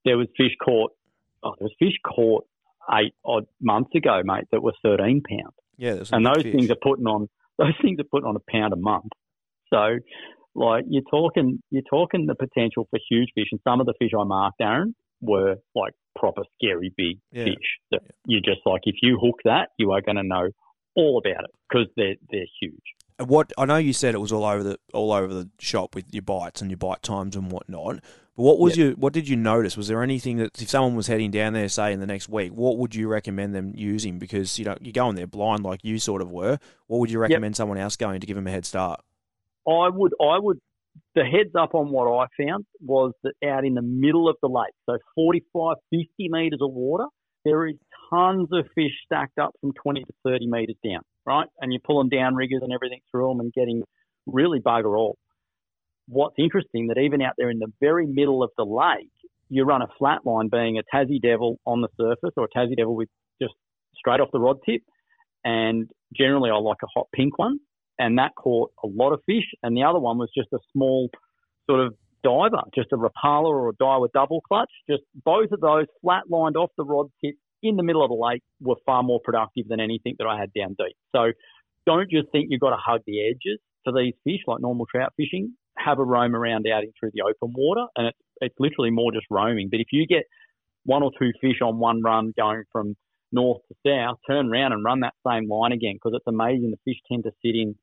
there was fish caught, oh, there was fish caught eight odd months ago, mate, that were thirteen pound. Yeah, there's and those fish. things are putting on, those things are putting on a pound a month. So, like, you're talking, you're talking the potential for huge fish. And some of the fish I marked, Aaron, were like proper scary big yeah. fish. That yeah. you just like, if you hook that, you are going to know all about it because they're they're huge. What I know, you said it was all over the all over the shop with your bites and your bite times and whatnot. But what was yep. your what did you notice? Was there anything that if someone was heading down there, say in the next week, what would you recommend them using? Because you know you're going there blind, like you sort of were. What would you recommend yep. someone else going to give them a head start? I would. I would. The heads up on what I found was that out in the middle of the lake, so forty-five, fifty metres of water, there is tons of fish stacked up from twenty to thirty metres down, right? And you're pulling down riggers and everything through them and getting really bugger all. What's interesting that even out there in the very middle of the lake, you run a flat line being a Tassie Devil on the surface or a Tassie Devil with just straight off the rod tip. And generally I like a hot pink one. And that caught a lot of fish. And the other one was just a small sort of diver, just a Rapala or a Daiwa double clutch. Just both of those flat-lined off the rod tip in the middle of the lake were far more productive than anything that I had down deep. So don't just think you've got to hug the edges for these fish like normal trout fishing. Have a roam around out in through the open water. And it's, it's literally more just roaming. But if you get one or two fish on one run going from north to south, turn around and run that same line again because it's amazing the fish tend to sit in.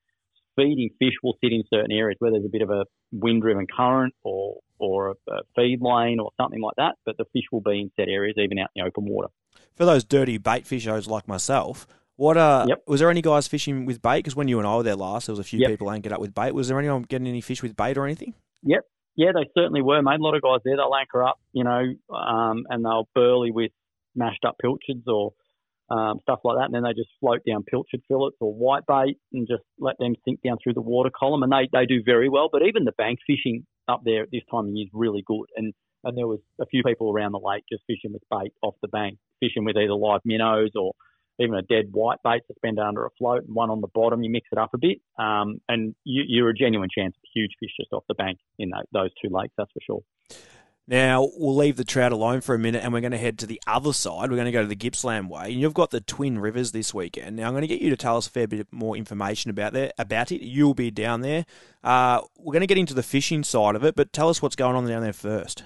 Feeding fish will sit in certain areas where there's a bit of a wind-driven current or or a, a feed lane or something like that, but the fish will be in set areas, even out in the open water. For those dirty bait fishers like myself, what uh, yep. was there any guys fishing with bait? Because when you and I were there last, there was a few yep. people anchored up with bait. Was there anyone getting any fish with bait or anything? Yep. Yeah, they certainly were, mate. A lot of guys there, they'll anchor up, you know, um, and they'll burley with mashed-up pilchards or Um, stuff like that, and then they just float down pilchard fillets or white bait and just let them sink down through the water column, and they, they do very well. But even the bank fishing up there at this time of year is really good, and, and there was a few people around the lake just fishing with bait off the bank, fishing with either live minnows or even a dead white bait suspended under a float and one on the bottom. You mix it up a bit, um, and you, you're a genuine chance of huge fish just off the bank in those, those two lakes, that's for sure. Now, we'll leave the trout alone for a minute and we're going to head to the other side. We're going to go to the Gippsland way. And you've got the Twin Rivers this weekend. Now, I'm going to get you to tell us a fair bit more information about there, about it. You'll be down there. Uh, we're going to get into the fishing side of it, but tell us what's going on down there first.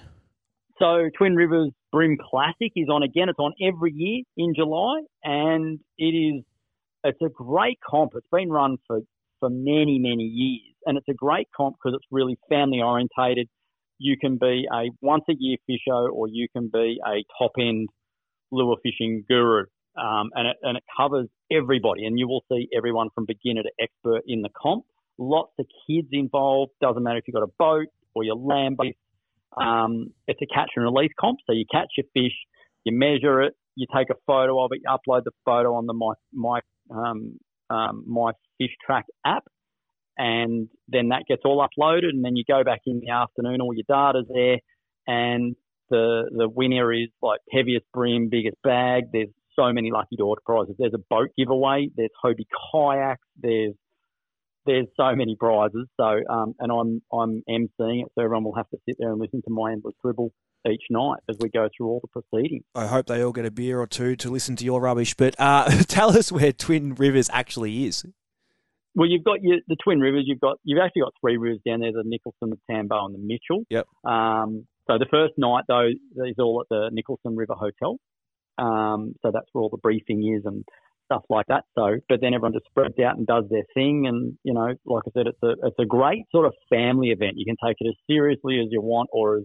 So, Twin Rivers Brim Classic is on again. It's on every year in July, and it is, it's a great comp. It's been run for, for many, many years, and it's a great comp because it's really family-orientated. You can be a once-a-year fisher or you can be a top-end lure fishing guru, um, and, it, and it covers everybody. And you will see everyone from beginner to expert in the comp. Lots of kids involved. Doesn't matter if you've got a boat or you're land-based. Um, it's a catch-and-release comp, so you catch your fish, you measure it, you take a photo of it, you upload the photo on the My, my, um, um, my Fish Track app. And then that gets all uploaded, and then you go back in the afternoon, all your data's there, and the the winner is like heaviest brim, biggest bag. There's so many lucky door prizes. There's a boat giveaway. There's Hobie kayaks. There's there's so many prizes. So um, and I'm I'm emceeing it, so everyone will have to sit there and listen to my endless dribble each night as we go through all the proceedings. I hope they all get a beer or two to listen to your rubbish. But uh, tell us where Twin Rivers actually is. Well, you've got your, the Twin Rivers. You've got you've actually got three rivers down there: the Nicholson, the Tambo, and the Mitchell. Yep. Um, so the first night though is all at the Nicholson River Hotel. Um, so that's where all the briefing is and stuff like that. So, but then everyone just spreads out and does their thing. And you know, like I said, it's a it's a great sort of family event. You can take it as seriously as you want, or as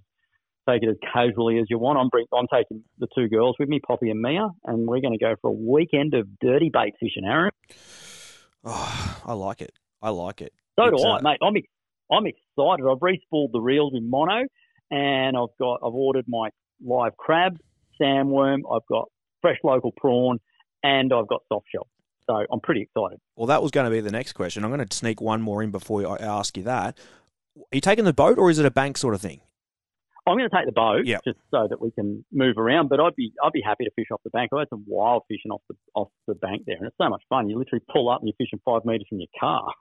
take it as casually as you want. I'm bring, I'm taking the two girls with me, Poppy and Mia, and we're going to go for a weekend of dirty bait fishing, Aaron. Oh, I like it. I like it. So it's, do I, uh, mate. I'm ex- I'm excited. I've re-spooled the reels in mono, and I've got I've ordered my live crab, sandworm, I've got fresh local prawn, and I've got soft shell. So I'm pretty excited. Well, that was going to be the next question. I'm going to sneak one more in before I ask you that. Are you taking the boat or is it a bank sort of thing? I'm going to take the boat, yep, just so that we can move around. But I'd be I'd be happy to fish off the bank. I had some wild fishing off the off the bank there, and it's so much fun. You literally pull up and you're fishing five metres from your car.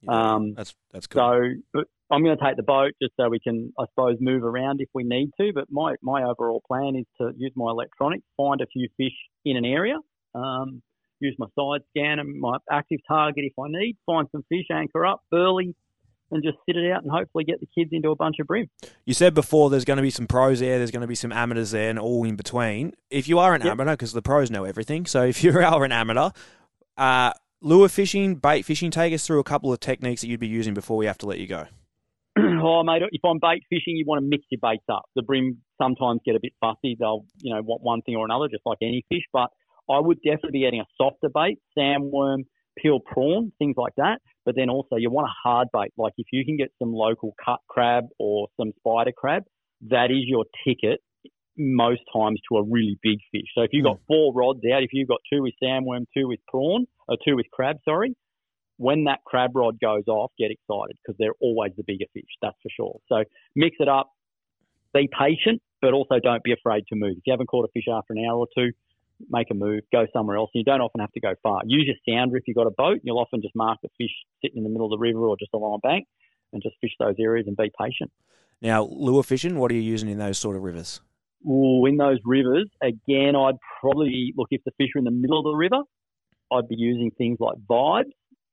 Yeah, um, that's that's cool. So but I'm going to take the boat just so we can, I suppose, move around if we need to. But my my overall plan is to use my electronics, find a few fish in an area, um, use my side scan and my active target if I need, find some fish, anchor up, burley, and just sit it out and hopefully get the kids into a bunch of brim. You said before there's going to be some pros there, there's going to be some amateurs there, and all in between. If you are an yep. amateur, because the pros know everything, so if you are an amateur, uh, lure fishing, bait fishing, take us through a couple of techniques that you'd be using before we have to let you go. Oh, mate, if I'm bait fishing, you want to mix your baits up. The brim sometimes get a bit fussy. They'll, you know, want one thing or another, just like any fish. But I would definitely be adding a softer bait, sandworm, peel prawn, things like that. But then also you want a hard bait. Like if you can get some local cut crab or some spider crab, that is your ticket most times to a really big fish. So if you've got four rods out, if you've got two with sandworm, two with prawn, or two with crab, sorry, when that crab rod goes off, get excited because they're always the bigger fish, that's for sure. So mix it up, be patient, but also don't be afraid to move. If you haven't caught a fish after an hour or two, make a move, go somewhere else. You don't often have to go far. Use your sounder if you've got a boat. You'll often just mark the fish sitting in the middle of the river or just along a bank and just fish those areas and be patient. Now, lure fishing, what are you using in those sort of rivers? Ooh, in those rivers, again, I'd probably, look, if the fish are in the middle of the river, I'd be using things like vibes,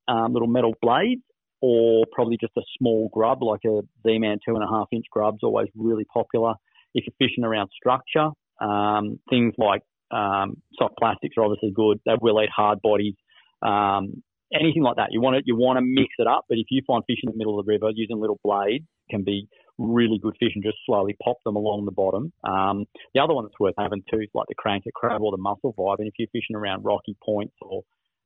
um, little metal blades, or probably just a small grub, like a Z-Man two and a half inch grub's always really popular. If you're fishing around structure, um, things like Um, soft plastics are obviously good. They will eat hard bodies. Um, anything like that. You want to you want to mix it up. But if you find fish in the middle of the river, using little blades can be really good fish and just slowly pop them along the bottom. Um, the other one that's worth having too is like the cranker crab or the mussel vibe. And if you're fishing around rocky points or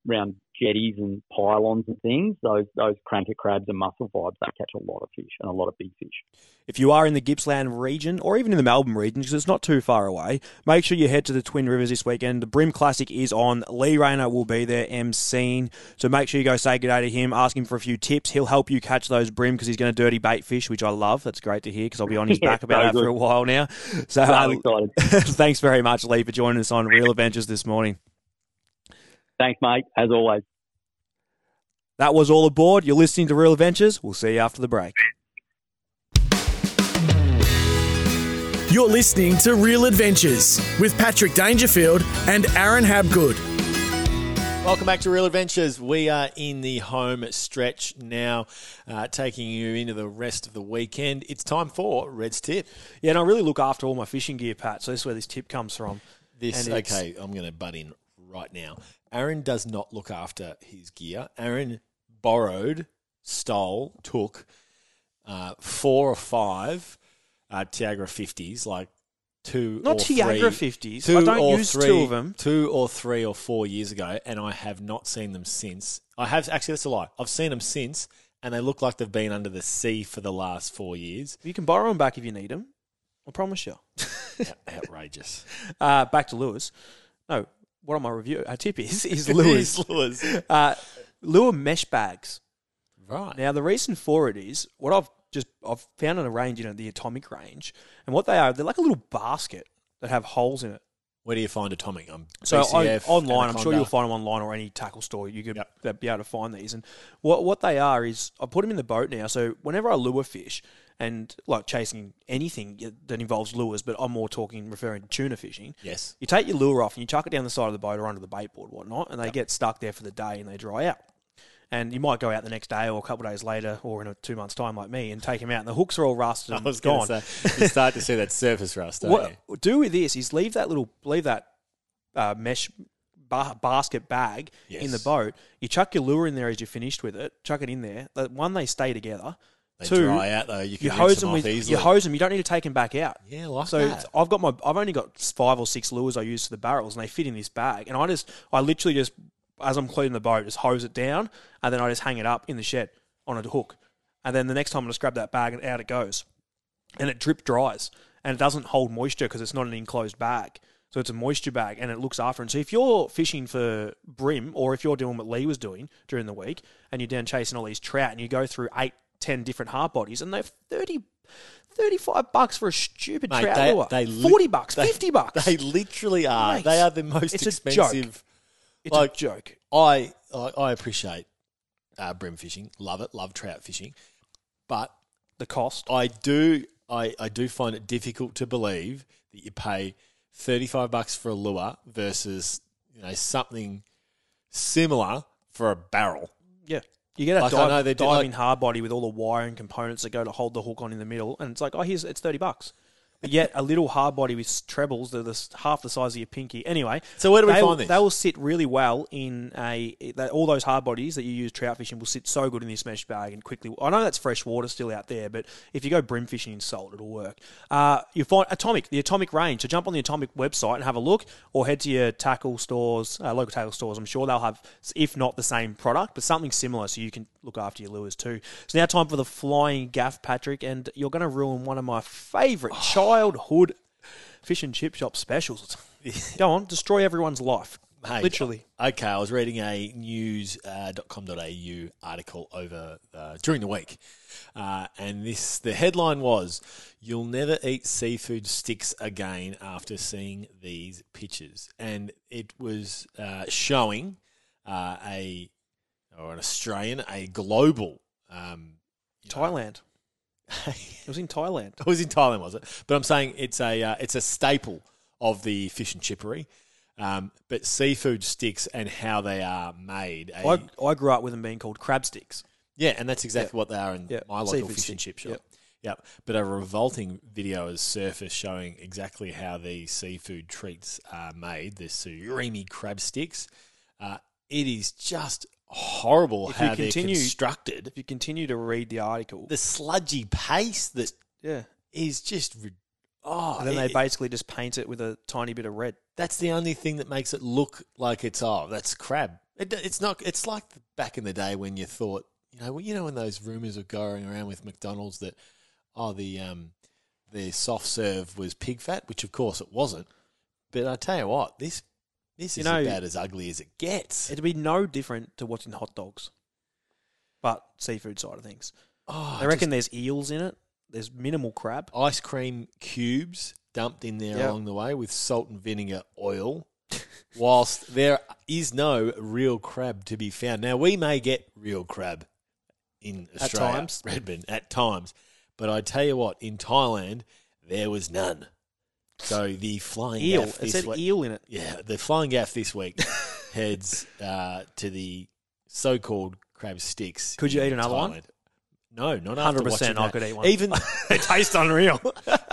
around jetties and pylons and things, those those cranker crabs and mussel vibes, they catch a lot of fish and a lot of big fish. If you are in the Gippsland region or even in the Melbourne region, because it's not too far away, make sure you head to the Twin Rivers this weekend. The Brim Classic is on. Lee Rayner will be there emceeing, so make sure you go say good day to him, ask him for a few tips. He'll help you catch those brim because he's going to dirty bait fish, which I love. That's great to hear because I'll be on his yeah, back about so that good. for a while now. So, so uh, thanks very much, Lee, for joining us on Real Adventures this morning. Thanks, mate, as always. That was all aboard. You're listening to Real Adventures. We'll see you after the break. You're listening to Real Adventures with Patrick Dangerfield and Aaron Habgood. Welcome back to Real Adventures. We are in the home stretch now, uh, taking you into the rest of the weekend. It's time for Red's Tip. Yeah, and I really look after all my fishing gear, Pat, so this is where this tip comes from. This and Okay, I'm going to butt in right now. Aaron does not look after his gear. Aaron borrowed, stole, took uh, four or five uh, Tiagra fifties, like two not or Tiagra three. fifties. Two I don't or use three, two of them. Two or three or four years ago, and I have not seen them since. I have actually, that's a lie. I've seen them since, and they look like they've been under the sea for the last four years. You can borrow them back if you need them. I promise you. Outrageous. Uh, back to Lewis. No. What my review, our tip is, is lures. is lures. Uh, lure mesh bags. Right. Now, the reason for it is, what I've just I've found in a range, you know, the Atomic range, and what they are, they're like a little basket that have holes in it. Where do you find Atomic? Um, so I, online, Anaconda. I'm sure you'll find them online or any tackle store. You could yep. be able to find these. And what what they are is, I put them in the boat now, so whenever I lure fish, and like chasing anything that involves lures, but I'm more talking, referring to tuna fishing. Yes. You take your lure off and you chuck it down the side of the boat or under the bait board, whatnot, and they yep. get stuck there for the day and they dry out. And you might go out the next day or a couple of days later or in a two months' time like me and take them out and the hooks are all rusted and I was gone. Say, you start to see that surface rust, don't what, you? What do with this is leave that little, leave that uh, mesh ba- basket bag yes. in the boat. You chuck your lure in there as you're finished with it, chuck it in there. One, they stay together. They Two, dry out though. You can you hose them, them with, easily. You hose them. You don't need to take them back out. Yeah, like so that. So I've got my. I've only got five or six lures I use for the barrels, and they fit in this bag. And I just, I literally just, as I'm cleaning the boat, just hose it down, and then I just hang it up in the shed on a hook, and then the next time I just grab that bag and out it goes. and it drip dries and it doesn't hold moisture because it's not an enclosed bag. So it's a moisture bag and it looks after. And so if you're fishing for brim, or if you're doing what Lee was doing during the week and you're down chasing all these trout and you go through eight, ten different hard bodies and they're thirty, thirty-five bucks for a stupid Mate, trout they, lure. They li- forty bucks, they, fifty bucks. They literally are. Mate, they are the most it's expensive. A joke. It's like, a joke. I, I, I appreciate uh, brim fishing. Love it. Love trout fishing. But the cost. I do I, I do find it difficult to believe that you pay thirty-five bucks for a lure versus, you know, something similar for a barrel. Yeah. You get a like dive, I know they're diving like, hard body with all the wiring components that go to hold the hook on in the middle, and it's like, oh, here's it's thirty bucks. But yet a little hard body with trebles that are half the size of your pinky. Anyway, so where do we they, find this? They will sit really well in a – all those hard bodies that you use trout fishing will sit so good in this mesh bag and quickly – I know that's fresh water still out there, but if you go brim fishing in salt, it'll work. Uh, you find Atomic, the Atomic range. So jump on the Atomic website and have a look, or head to your tackle stores, uh, local tackle stores. I'm sure they'll have, if not the same product, but something similar so you can look after your lures too. So now time for the flying gaff, Patrick, and you're going to ruin one of my favourite oh. child Childhood fish and chip shop specials. Go on, destroy everyone's life. Mate, literally. Okay, I was reading a news dot com dot a u uh, article over uh, during the week, uh, and this the headline was, "You'll never eat seafood sticks again after seeing these pictures," and it was uh, showing uh, a or an Australian, a global um, Thailand. Know, It was in Thailand. It was in Thailand, was it? But I'm saying it's a uh, it's a staple of the fish and chippery. Um, but seafood sticks and how they are made. A, I, I grew up with them being called crab sticks. Yeah, and that's exactly yep. what they are in yep. my local seafood fish stick. and chip shop. Yep. yep. But a revolting video has surfaced showing exactly how these seafood treats are made, the surimi crab sticks. Uh, it is just horrible if how you continue, they're constructed. If you continue to read the article, the sludgy paste that yeah is just oh, and then it, they basically just paint it with a tiny bit of red. That's the only thing that makes it look like it's oh that's crab. It, it's not. It's like back in the day when you thought you know well, you know when those rumors were going around with McDonald's that oh the um the soft serve was pig fat, which of course it wasn't. But I tell you what, this. This is about as ugly as it gets. It'd be no different to what's in hot dogs, but seafood side of things. Oh, I reckon just, there's eels in it. There's minimal crab. Ice cream cubes dumped in there yep. along the way with salt and vinegar oil, whilst there is no real crab to be found. Now, we may get real crab in Australia. At times. Redmond, at times. But I tell you what, in Thailand, there was none. So the flying eel. gaff this it said week, eel in it. Yeah, the flying gaff this week heads uh, to the so-called crab sticks. Could you eat another Thailand. one? No, not after watching that. one hundred percent I could eat one. Even it tastes unreal.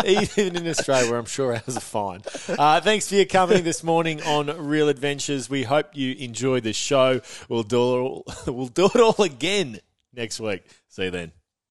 Even in Australia, where I'm sure ours are fine. Uh, thanks for your company this morning on Real Adventures. We hope you enjoyed the show. We'll do it all, we'll do it all again next week. See you then.